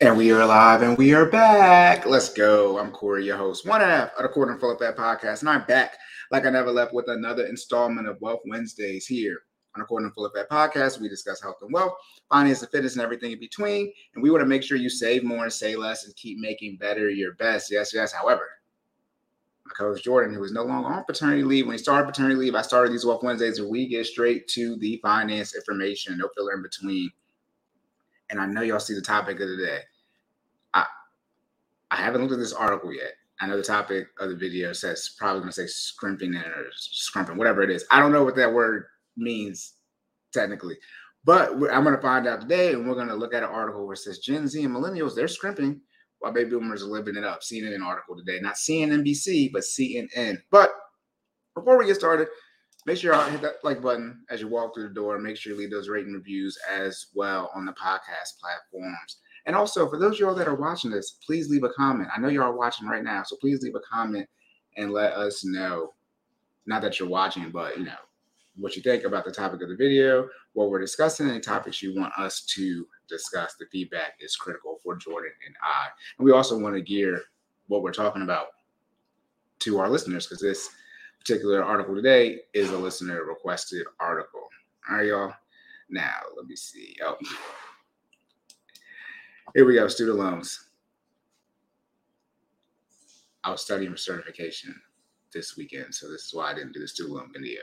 And we are live and we are back. Let's go. I'm Corey, your host, one half of the According to Full of Fat Podcast. And I'm back like I never left with another installment of Wealth Wednesdays here on According to Full of Fat Podcast. We discuss health and wealth, finance and fitness, and everything in between. And we want to make sure you save more and say less and keep making better your best. Yes, yes. However, my coach Jordan, who is no longer on paternity leave, when he started paternity leave, I started these Wealth Wednesdays where we get straight to the finance information, no filler in between. And I know y'all see the topic of the day. I haven't looked at this article yet. I know the topic of the video says probably going to say scrimping or scrumping, whatever it is. I don't know what that word means technically, but I'm going to find out today. And we're going to look at an article where it says Gen Z and millennials, they're scrimping while baby boomers are living it up. CNN article today, not CNNBC, but CNN. But before we get started, make sure y'all hit that like button as you walk through the door. Make sure you leave those rating reviews as well on the podcast platforms. And also, for those of y'all that are watching this, please leave a comment. I know y'all are watching right now, so please leave a comment and let us know, not that you're watching, but, you know, what you think about the topic of the video, what we're discussing, any topics you want us to discuss. The feedback is critical for Jordan and I. And we also want to gear what we're talking about to our listeners, because this particular article today is a listener requested article. All right, y'all. Now, let me see. Oh, here we go. Student loans. I was studying for certification this weekend, so this is why I didn't do the student loan video.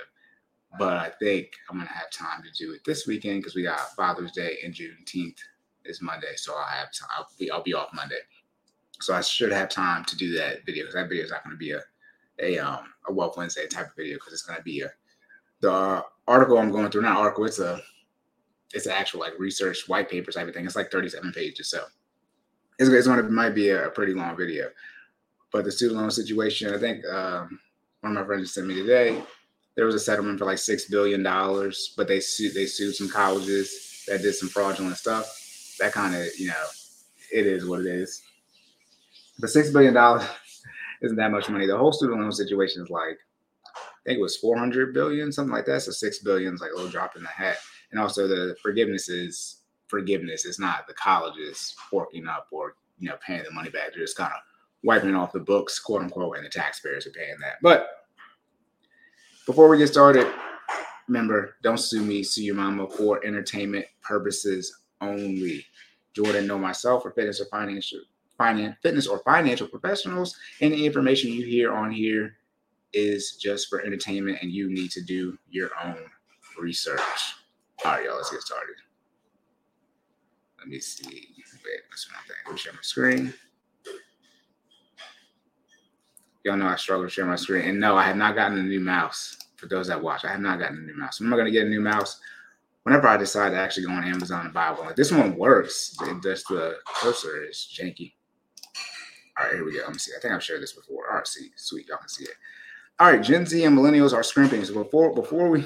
But I think I'm going to have time to do it this weekend because we got Father's Day and Juneteenth is Monday, so I'll have time. I'll be off Monday, so I should have time to do that video because that video is not going to be a Wealth Wednesday type of video because it's going to be the article I'm going through, not an article, it's an actual like research white paper type of thing. It's like 37 pages. So it might be a pretty long video, but the student loan situation, I think one of my friends sent me today, there was a settlement for like $6 billion, but they sued some colleges that did some fraudulent stuff. That kind of, you know, it is what it is, but $6 billion isn't that much money. The whole student loan situation is like, I think it was $400 billion, something like that. So $6 billion is like a little drop in the hat. And also the forgiveness is forgiveness. It's not the colleges forking up or, you know, paying the money back. They're just kind of wiping it off the books, quote unquote, and the taxpayers are paying that. But before we get started, remember, don't sue me, sue your mama, for entertainment purposes only. Jordan, know myself, for fitness or financial professionals. Any information you hear on here is just for entertainment, and you need to do your own research. All right, y'all, let's get started. Let me see. Wait, that's one thing. Let me share my screen. Y'all know I struggle to share my screen. And no, I have not gotten a new mouse. For those that watch, I have not gotten a new mouse. I'm not going to get a new mouse whenever I decide to actually go on Amazon and buy one. Like, this one works. Just the cursor is janky. All right, here we go. Let me see. I think I've shared this before. All right, see, sweet. Y'all can see it. All right, Gen Z and millennials are scrimping. So before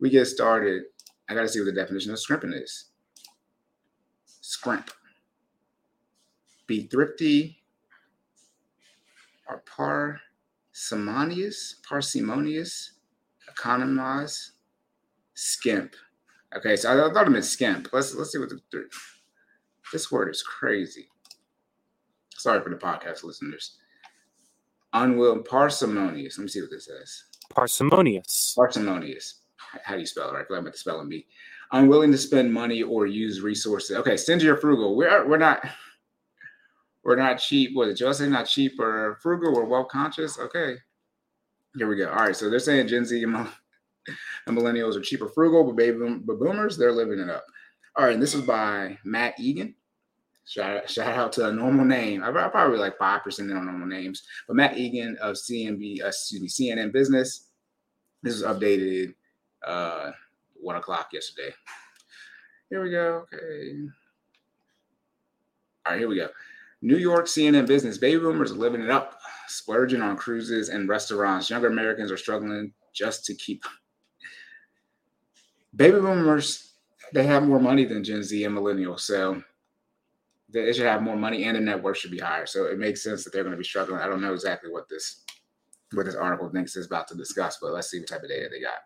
we get started, I got to see what the definition of scrimping is. Scrimp. Be thrifty or parsimonious, economize, skimp. Okay, so I thought it meant skimp. Let's see what this word is crazy. Sorry for the podcast listeners. Parsimonious. Let me see what this says. Parsimonious. How do you spell it? Right? I meant to spell it me. Unwilling to spend money or use resources. Okay, stingy to your frugal. We're not cheap. What did y'all say? Not cheap or frugal. We're well conscious. Okay, here we go. All right, so they're saying Gen Z and millennials are cheap or frugal, but baby boomers, they're living it up. All right, and this is by Matt Egan. Shout out to a normal name. I probably like 5% on normal names, but Matt Egan of CNN Business. This is updated 1:00 yesterday. Here we go. Okay. All right, here we go. New York CNN Business. Baby boomers are living it up, splurging on cruises and restaurants. Younger Americans are struggling just to keep. Baby boomers, they have more money than Gen Z and millennials, so they should have more money and the net worth should be higher. So it makes sense that they're going to be struggling. I don't know exactly what this article thinks is about to discuss, but let's see what type of data they got.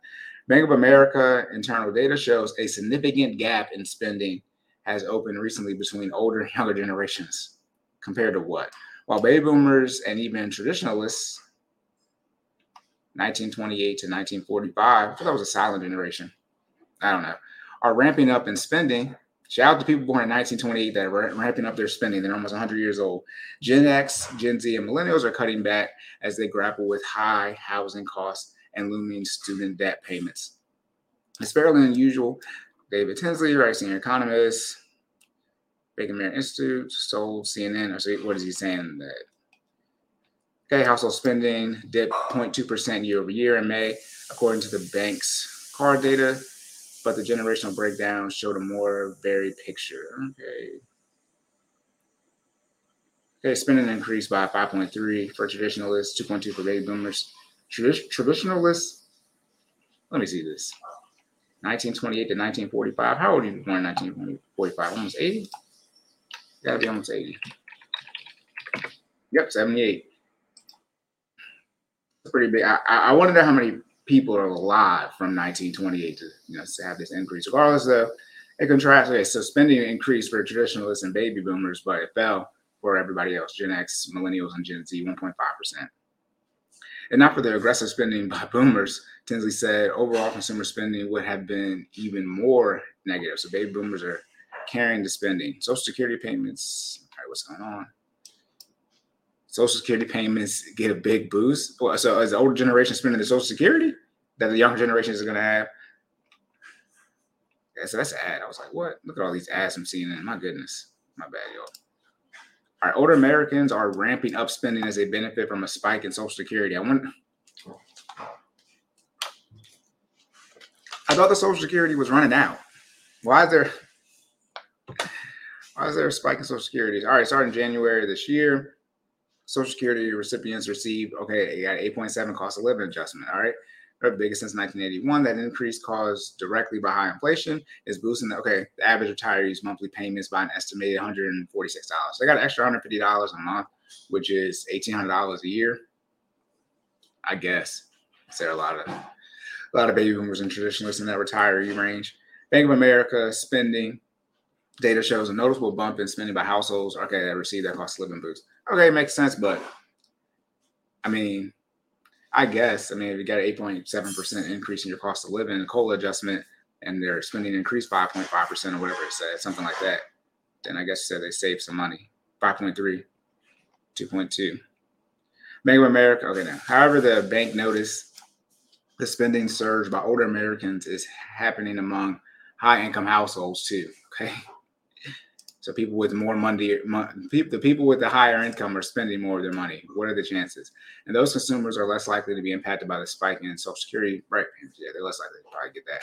Bank of America internal data shows a significant gap in spending has opened recently between older and younger generations compared to what? While baby boomers and even traditionalists, 1928 to 1945, I thought that was a silent generation. I don't know. Are ramping up in spending. Shout out to people born in 1928 that are ramping up their spending. They're almost 100 years old. Gen X, Gen Z, and millennials are cutting back as they grapple with high housing costs and looming student debt payments. It's fairly unusual. David Tinsley, right, senior economist, Bank of America Institute, sold CNN. Or so, what is he saying? That okay, household spending dipped 0.2% year over year in May, according to the bank's card data. But the generational breakdown showed a more varied picture. Okay, spending increased by 5.3 for traditionalists, 2.2 for baby boomers. Traditionalists, let me see this. 1928 to 1945. How old are you born in 1945? Almost 80? You gotta be almost 80. Yep, 78. That's pretty big. I wonder how many people are alive from 1928 to, you know, to have this increase. Regardless, though, it contrasts. Okay, so spending increased for traditionalists and baby boomers, but it fell for everybody else, Gen X, millennials, and Gen Z, 1.5%. And not for the aggressive spending by boomers, Tinsley said overall consumer spending would have been even more negative. So baby boomers are carrying the spending. Social Security payments, all right, what's going on? Social Security payments get a big boost. So is the older generation spending the Social Security that the younger generation is going to have? Yeah, so that's an ad. I was like, what? Look at all these ads I'm seeing. My goodness. My bad, y'all. All right, older Americans are ramping up spending as they benefit from a spike in Social Security. I thought the Social Security was running out. Why is there a spike in Social Security? All right, starting January this year, Social Security recipients received, they got 8.7 cost of living adjustment, all right? Their biggest since 1981. That increase caused directly by high inflation is boosting the average retiree's monthly payments by an estimated $146. They got an extra $150 a month, which is $1,800 a year, I guess. There are a lot of baby boomers and traditionalists in that retiree range. Bank of America spending data shows a noticeable bump in spending by households, that received that cost of living boost. Okay, it makes sense, but I guess, if you got an 8.7% increase in your cost of living, COLA adjustment, and their spending increased 5.5% or whatever it said, something like that, then I guess they saved some money. 5.3, 2.2. Bank of America, now. However, the bank noticed the spending surge by older Americans is happening among high-income households too, So people with more money, the people with the higher income are spending more of their money. What are the chances? And those consumers are less likely to be impacted by the spike in Social Security. Right. Yeah, they're less likely to probably get that.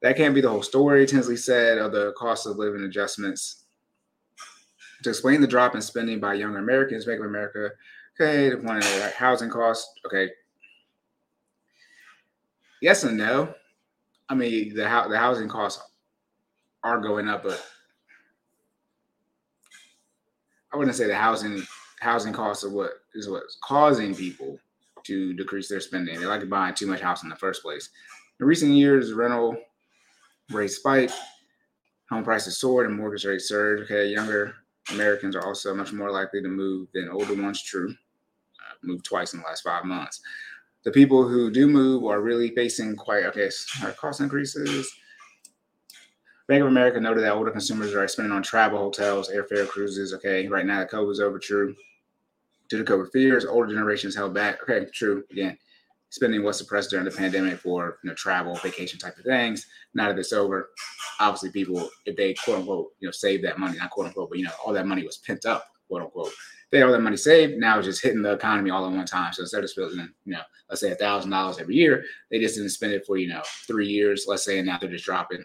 That can't be the whole story, Tinsley said, of the cost of living adjustments. To explain the drop in spending by younger Americans, Bank of America, the point of like housing costs, Yes and no. The housing costs are going up, but I wouldn't say the housing costs is what's causing people to decrease their spending. They like buying too much house in the first place. In recent years, rental rates spiked, home prices soared, and mortgage rates surged. Younger Americans are also much more likely to move than older ones. True, I've moved twice in the last 5 months. The people who do move are really facing quite cost increases. Bank of America noted that older consumers are spending on travel, hotels, airfare, cruises. Right now the COVID is over. True. Due to COVID fears, older generations held back. True. Again, spending was suppressed during the pandemic for travel, vacation type of things. Now that it's over, obviously people, if they quote unquote save that money, not quote unquote, but all that money was pent up, quote unquote. They had all that money saved. Now it's just hitting the economy all at one time. So instead of spending let's say $1,000 every year, they just didn't spend it for 3 years. Let's say, and now they're just dropping.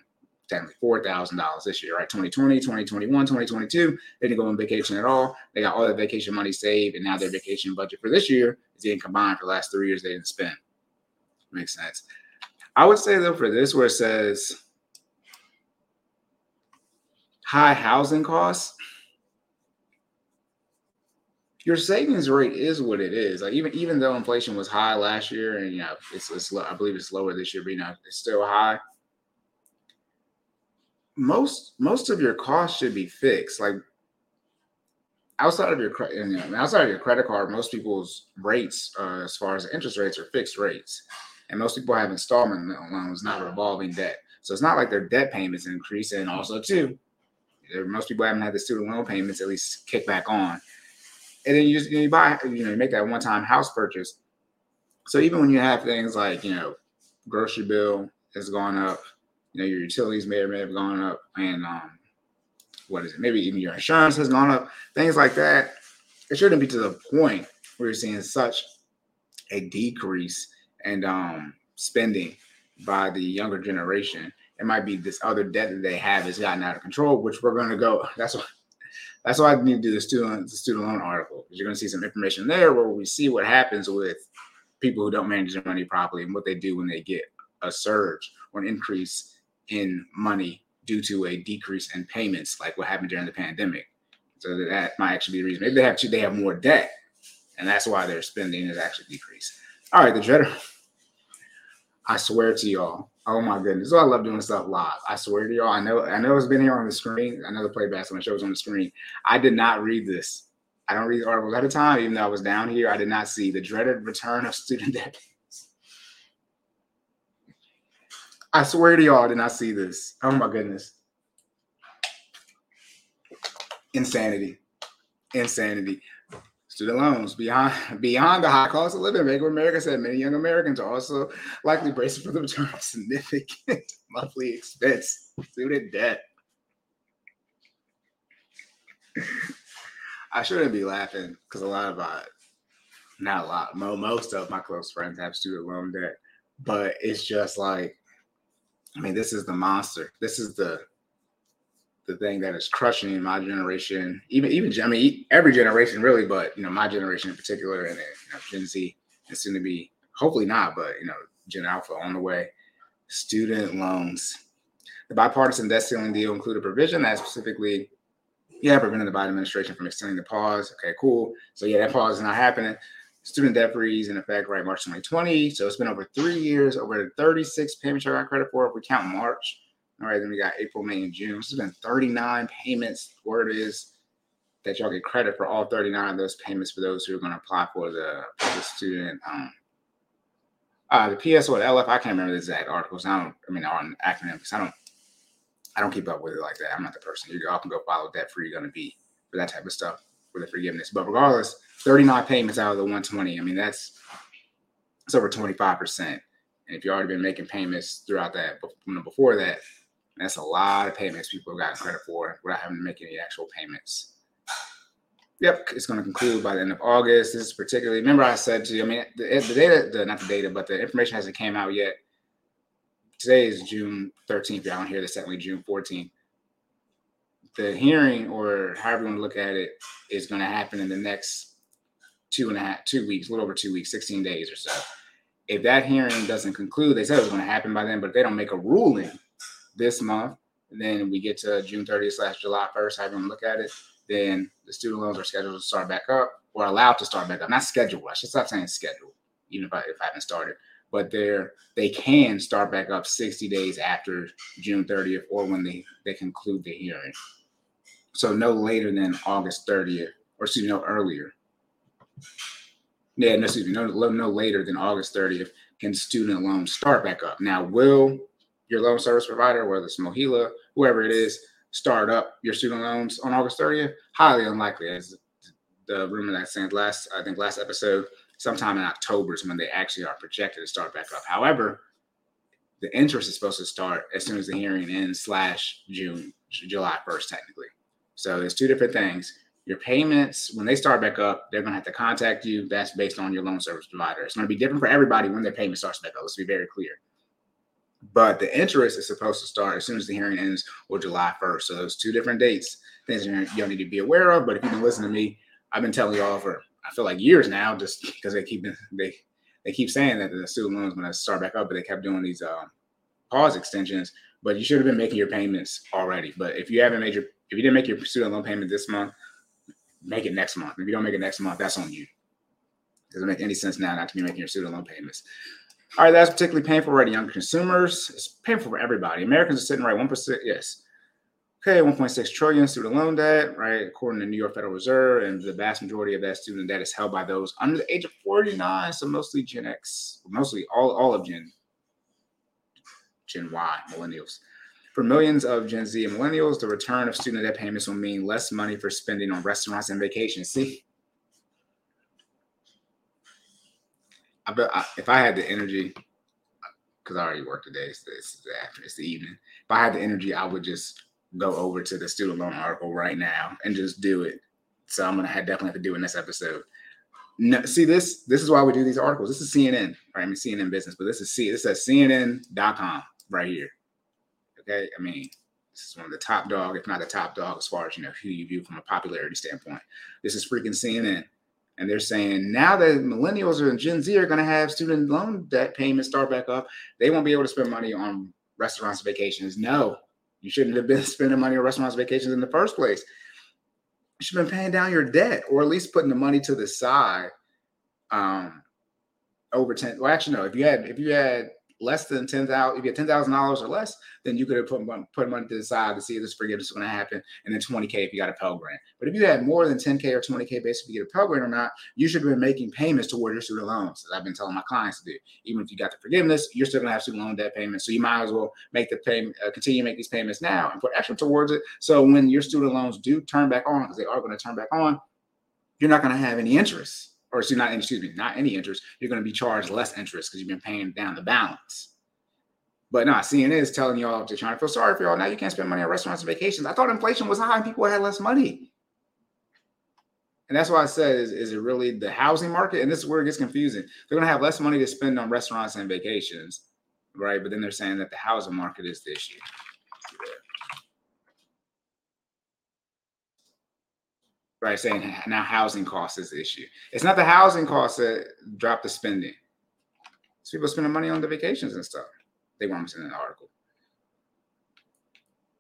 Technically $4,000 this year, right? 2020, 2021, 2022, they didn't go on vacation at all. They got all their vacation money saved, and now their vacation budget for this year is being combined for the last 3 years they didn't spend. Makes sense. I would say, though, for this where it says high housing costs, your savings rate is what it is. Like even though inflation was high last year, and it's I believe it's lower this year, but it's still high. most of your costs should be fixed. Like outside of your credit card, most people's rates, as far as interest rates, are fixed rates, and most people have installment loans, not revolving debt. So it's not like their debt payments increase, and also too, most people haven't had the student loan payments at least kick back on. And then you buy, you make that one-time house purchase. So even when you have things like, grocery bill has gone up, your utilities may have gone up, and maybe even your insurance has gone up, things like that. It shouldn't be to the point where you're seeing such a decrease in spending by the younger generation. It might be this other debt that they have has gotten out of control, which we're going to go. That's why I need to do the student loan article, because you're going to see some information there where we see what happens with people who don't manage their money properly and what they do when they get a surge or an increase in money due to a decrease in payments, like what happened during the pandemic. So that might actually be the reason. Maybe they have more debt, and that's why their spending is actually decreased. All right, the general. I swear to y'all. Oh my goodness. So I love doing stuff live. I swear to y'all. I know it's been here on the screen. I know the playback when it shows on the screen. I did not read this. I don't read articles at a time, even though I was down here. I did not see the dreaded return of student debt. I swear to y'all, I did not see this. Oh my goodness. Insanity. Student loans beyond the high cost of living. Bank of America said many young Americans are also likely bracing for the return of significant monthly expense, student debt. I shouldn't be laughing because most of my close friends have student loan debt, but it's just this is the monster. This is the thing that is crushing my generation, even every generation really, but my generation in particular, and then Gen Z, and soon to be, hopefully not, but Gen Alpha on the way. Student loans. The bipartisan debt ceiling deal included provision that specifically, prevented the Biden administration from extending the pause. Okay, cool. So that pause is not happening. Student debt freeze in effect, right, March 2020. So it's been over 3 years, over 36 payments I got credit for if we count March. All right, then we got April, May, and June. This has been 39 payments. Word is that y'all get credit for all 39 of those payments for those who are going to apply for the student. The PSLF, I can't remember the exact articles. On academics, I don't keep up with it like that. I'm not the person. You all can go follow Debt Free Gonna Be for that type of stuff with the forgiveness. But regardless, 39 payments out of the 120. It's over 25%. And if you've already been making payments throughout that, before that, that's a lot of payments people have gotten credit for without having to make any actual payments. Yep, it's going to conclude by the end of August. This is particularly, remember I said to you, the information hasn't came out yet. Today is June 13th. Y'all don't hear this, certainly June 14th. The hearing, or however you want to look at it, is going to happen in the next 2 weeks, a little over 2 weeks, 16 days or so. If that hearing doesn't conclude, they said it was going to happen by then, but if they don't make a ruling this month, then we get to June 30th / July 1st, however you want to look at it, then the student loans are scheduled to start back up, or allowed to start back up. Not scheduled. I should stop saying scheduled, even if I haven't started. But they can start back up 60 days after June 30th or when they conclude the hearing. So no later than August 30th, or excuse me, no earlier. Yeah, no, excuse me, no later than August 30th can student loans start back up. Now, will your loan service provider, whether it's Mohela, whoever it is, start up your student loans on August 30th? Highly unlikely. As the rumor that stands last episode, sometime in October is when they actually are projected to start back up. However, the interest is supposed to start as soon as the hearing ends / July 1st, technically. So there's two different things. Your payments, when they start back up, they're going to have to contact you. That's based on your loan service provider. It's going to be different for everybody when their payment starts back up. Let's be very clear. But the interest is supposed to start as soon as the hearing ends, or July 1st. So those two different dates, things y'all need to be aware of. But if you can listen to me, I've been telling y'all for, I feel like, years now, just because they keep saying that the student loans going to start back up, but they kept doing these pause extensions. But you should have been making your payments already. But if you haven't made if you didn't make your student loan payment this month, make it next month. If you don't make it next month, that's on you. It doesn't make any sense now not to be making your student loan payments. All right, that's particularly painful for young consumers. It's painful for everybody. Americans are sitting right 1%. Yes, pay $1.6 trillion student loan debt, right? According to New York Federal Reserve, and the vast majority of that student debt is held by those under the age of 49, so mostly Gen X, mostly all of Gen Y, millennials. For millions of Gen Z and millennials, the return of student debt payments will mean less money for spending on restaurants and vacations. See? I bet if I had the energy, because I already work today, so it's after, it's the evening. If I had the energy, I would just go over to the student loan article right now and just do it. So I'm going to definitely have to do it in this episode. No, see, this is why we do these articles. This is CNN, right? I mean, CNN Business, but this says CNN.com right here. Okay, I mean, this is one of the top dog, if not the top dog, as far as, you know, who you view from a popularity standpoint. This is freaking CNN. And they're saying now that millennials and Gen Z are going to have student loan debt payments start back up, they won't be able to spend money on restaurants and vacations. No, you shouldn't have been spending money on restaurants and vacations in the first place. You should have been paying down your debt, or at least putting the money to the side over 10. Well, actually, no, if you had less than $10,000, if you had $10,000 or less, then you could have put money to the side to see if this forgiveness is going to happen, and then $20,000 if you got a Pell Grant. But if you had more than $10,000 or $20,000 based if you get a Pell Grant or not, you should have been making payments toward your student loans, as I've been telling my clients to do. Even if you got the forgiveness, you're still going to have student loan debt payments, so you might as well make the payment, continue to make these payments now and put extra towards it, so when your student loans do turn back on, because they are going to turn back on, you're not going to have any interest. Or not any interest. You're going to be charged less interest because you've been paying down the balance. But no, CNN is telling y'all they're trying to feel sorry for y'all. Now you can't spend money on restaurants and vacations. I thought inflation was high and people had less money. And that's why I said, is it really the housing market? And this is where it gets confusing. They're going to have less money to spend on restaurants and vacations, right? But then they're saying that the housing market is the issue. Right, saying now housing costs is the issue. It's not the housing costs that drop the spending. It's people spending money on the vacations and stuff. They weren't in an article.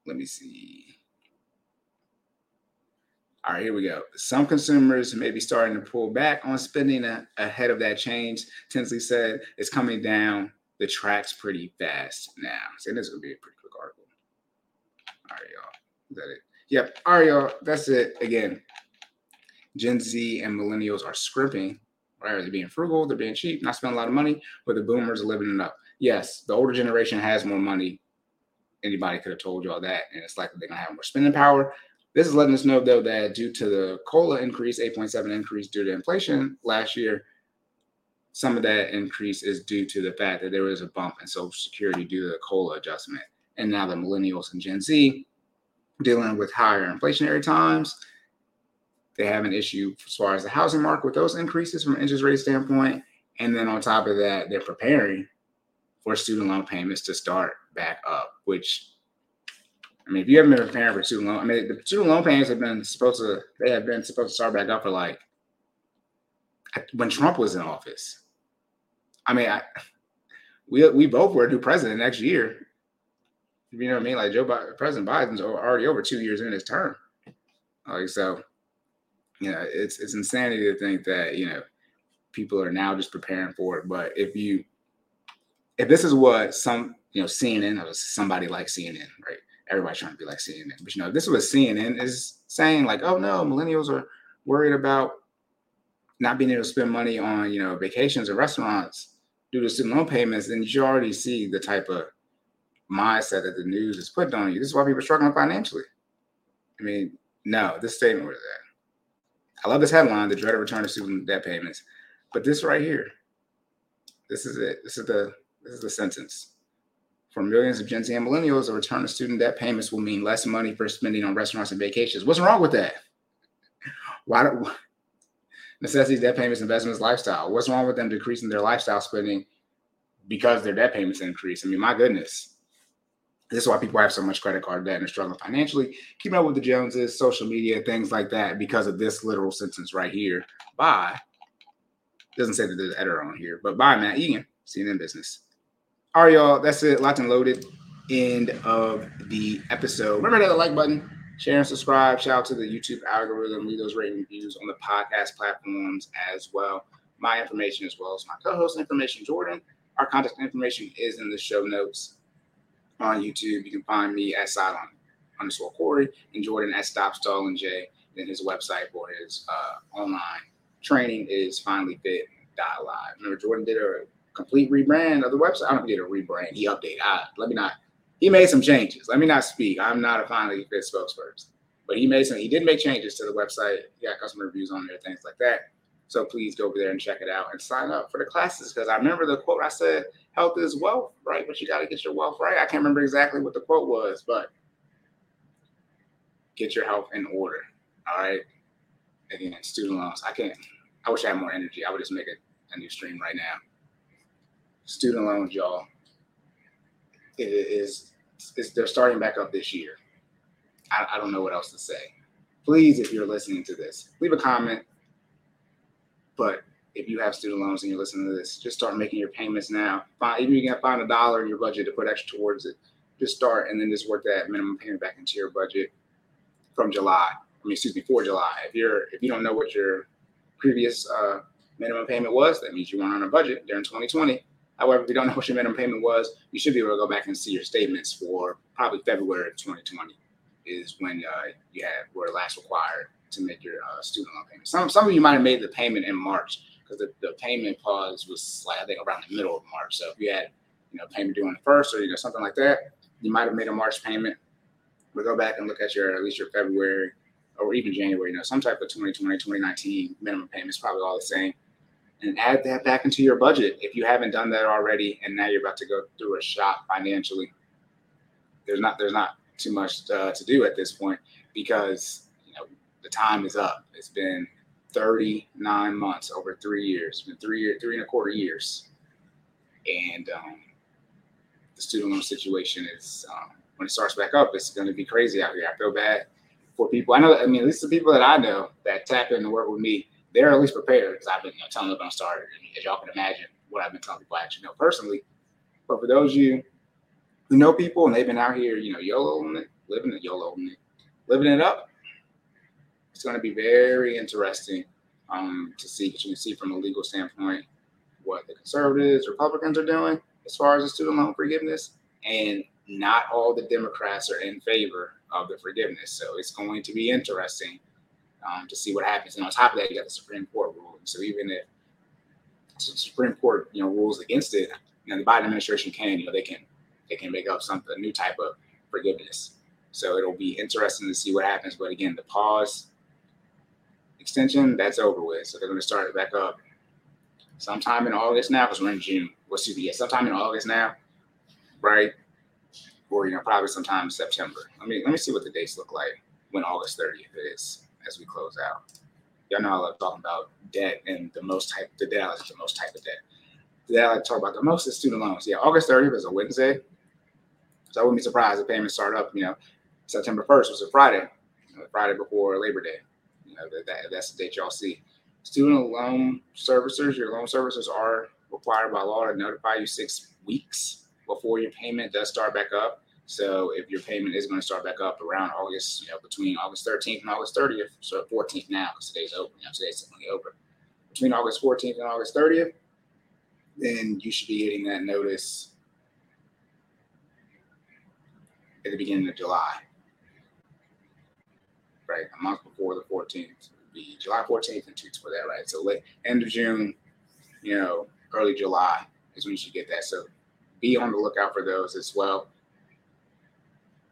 Let me see. All right, here we go. Some consumers may be starting to pull back on spending ahead of that change. Tinsley said it's coming down the tracks pretty fast now. So this will be a pretty quick article. All right, y'all. Is that it? Yep. All right, y'all. That's it. Again, Gen Z and millennials are scrimping, right? They're being frugal, they're being cheap, not spending a lot of money, but the boomers are living it up. Yes, the older generation has more money. Anybody could have told y'all that, and it's likely they're going to have more spending power. This is letting us know, though, that due to the COLA increase, 8.7 increase due to inflation last year, some of that increase is due to the fact that there was a bump in Social Security due to the COLA adjustment. And now the millennials and Gen Z, dealing with higher inflationary times, they have an issue as far as the housing market with those increases from an interest rate standpoint. And then on top of that, they're preparing for student loan payments to start back up, which, I mean, if you haven't been preparing for student loan, I mean, the student loan payments have been supposed to start back up for like when Trump was in office. I mean, we both were due president next year. You know what I mean? Like President Biden's already over 2 years in his term. Like, so, you know, it's insanity to think that, you know, people are now just preparing for it. But if this is what some, you know, CNN, or somebody like CNN, right? Everybody's trying to be like CNN. But, you know, this is what CNN is saying, like, oh, no, millennials are worried about not being able to spend money on, you know, vacations or restaurants due to student loan payments. Then you already see the type of mindset that the news is put on you. This is why people are struggling financially. I mean, no, this statement was that. I love this headline, the dreaded return of student debt payments. But this right here, this is it. This is the sentence. For millions of Gen Z and millennials, the return of student debt payments will mean less money for spending on restaurants and vacations. What's wrong with that? Why necessities, debt payments, investments, lifestyle. What's wrong with them decreasing their lifestyle spending because their debt payments increase? I mean, my goodness. This is why people have so much credit card debt and are struggling financially, keeping up with the Joneses, social media, things like that, because of this literal sentence right here. Bye. Doesn't say that there's an editor on here, but bye, Matt Egan, CNN Business. All right, y'all. That's it. Locked and loaded. End of the episode. Remember to hit the like button, share and subscribe. Shout out to the YouTube algorithm. Leave those rating reviews on the podcast platforms as well. My information, as well as my co-host information, Jordan. Our contact information is in the show notes. On YouTube, you can find me at Silon @Corey, and Jordan @StopStallingJ. Then his website for his online training is finallyfit.live. Remember, Jordan did a complete rebrand of the website. I don't know if he did a rebrand. He updated. He made some changes. Let me not speak. I'm not a Finally Fit spokesperson. But he did make changes to the website. He got customer reviews on there, things like that. So please go over there and check it out and sign up for the classes. Because I remember the quote I said, health is wealth, right? But you got to get your wealth right. I can't remember exactly what the quote was, but get your health in order. All right. Again, student loans. I wish I had more energy. I would just make a new stream right now. Student loans, y'all. They're starting back up this year. I don't know what else to say. Please, if you're listening to this, leave a comment. But if you have student loans and you're listening to this, just start making your payments now. Even if you can find $1 in your budget to put extra towards it, just start and then just work that minimum payment back into your budget for July. If you don't know what your previous minimum payment was, that means you weren't on a budget during 2020. However, if you don't know what your minimum payment was, you should be able to go back and see your statements for probably February of 2020 is when were last required to make your student loan payment. Some of you might have made the payment in March because the payment pause was around the middle of March. So if you had payment due on the first or something like that, you might have made a March payment. But go back and look at at least your February or even January, some type of 2020, 2019 minimum payments, probably all the same. And add that back into your budget if you haven't done that already, and now you're about to go through a shock financially. There's not too much to do at this point because the time is up. It's been 39 months over 3 years. It's been 3 and a quarter years, and the student loan situation is when it starts back up, it's going to be crazy out here. I feel bad for people. At least the people that I know that tap in and work with me. They're at least prepared because I've been telling them when I started. And as y'all can imagine, what I've been telling people I actually know personally. But for those of you who know people and they've been out here, living it up, it's going to be very interesting to see. But you can see from a legal standpoint what the conservatives, Republicans are doing as far as the student loan forgiveness. And not all the Democrats are in favor of the forgiveness. So it's going to be interesting. To see what happens. And on top of that, you got the Supreme Court ruling. So even if the Supreme Court, rules against it, the Biden administration can, they can make up a new type of forgiveness. So it'll be interesting to see what happens. But again, the pause extension, that's over with. So they're going to start it back up sometime in August now, because we're in June. Sometime in August now, right? Or, probably sometime in September. Let me see what the dates look like when August 30th is. As we close out, y'all know I love talking about debt, and the debt I like to talk about the most is student loans. Yeah, August 30th is a Wednesday, so I wouldn't be surprised if payments start up. September 1st was a Friday, the Friday before Labor Day. That's the date y'all see. Student loan servicers, your loan servicers are required by law to notify you 6 weeks before your payment does start back up. So if your payment is going to start back up around August, between August 13th and August 30th, so 14th now, because today's open, today's definitely open. Between August 14th and August 30th, then you should be getting that notice at the beginning of July, right? A month before the 14th, would be July 14th and 2 weeks before that, right? So late end of June, early July is when you should get that. So be on the lookout for those as well.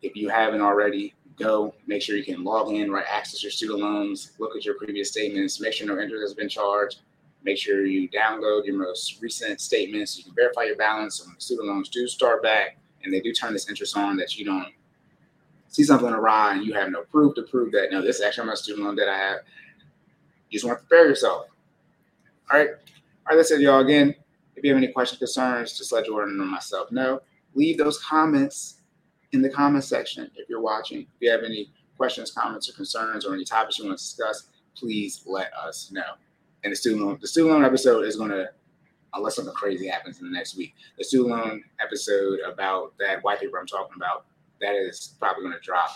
If you haven't already, go make sure you can log in, right? Access your student loans, look at your previous statements, make sure no interest has been charged. Make sure you download your most recent statements so you can verify your balance. So when the student loans do start back and they do turn this interest on, that you don't see something awry and you have no proof to prove that, no, this is actually my student loan that I have. You just want to prepare yourself. All right, that's it, y'all. Again, if you have any questions, concerns, just let Jordan or myself know. Leave those comments in the comment section if you're watching. If you have any questions, comments, or concerns, or any topics you want to discuss, please let us know. And the student loan episode is going to, unless something crazy happens in the next week, the student loan episode about that white paper I'm talking about, that is probably going to drop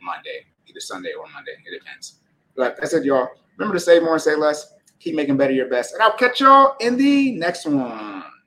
Monday, either Sunday or Monday. It depends. But that's it, y'all. Remember to save more and say less. Keep making better your best. And I'll catch y'all in the next one.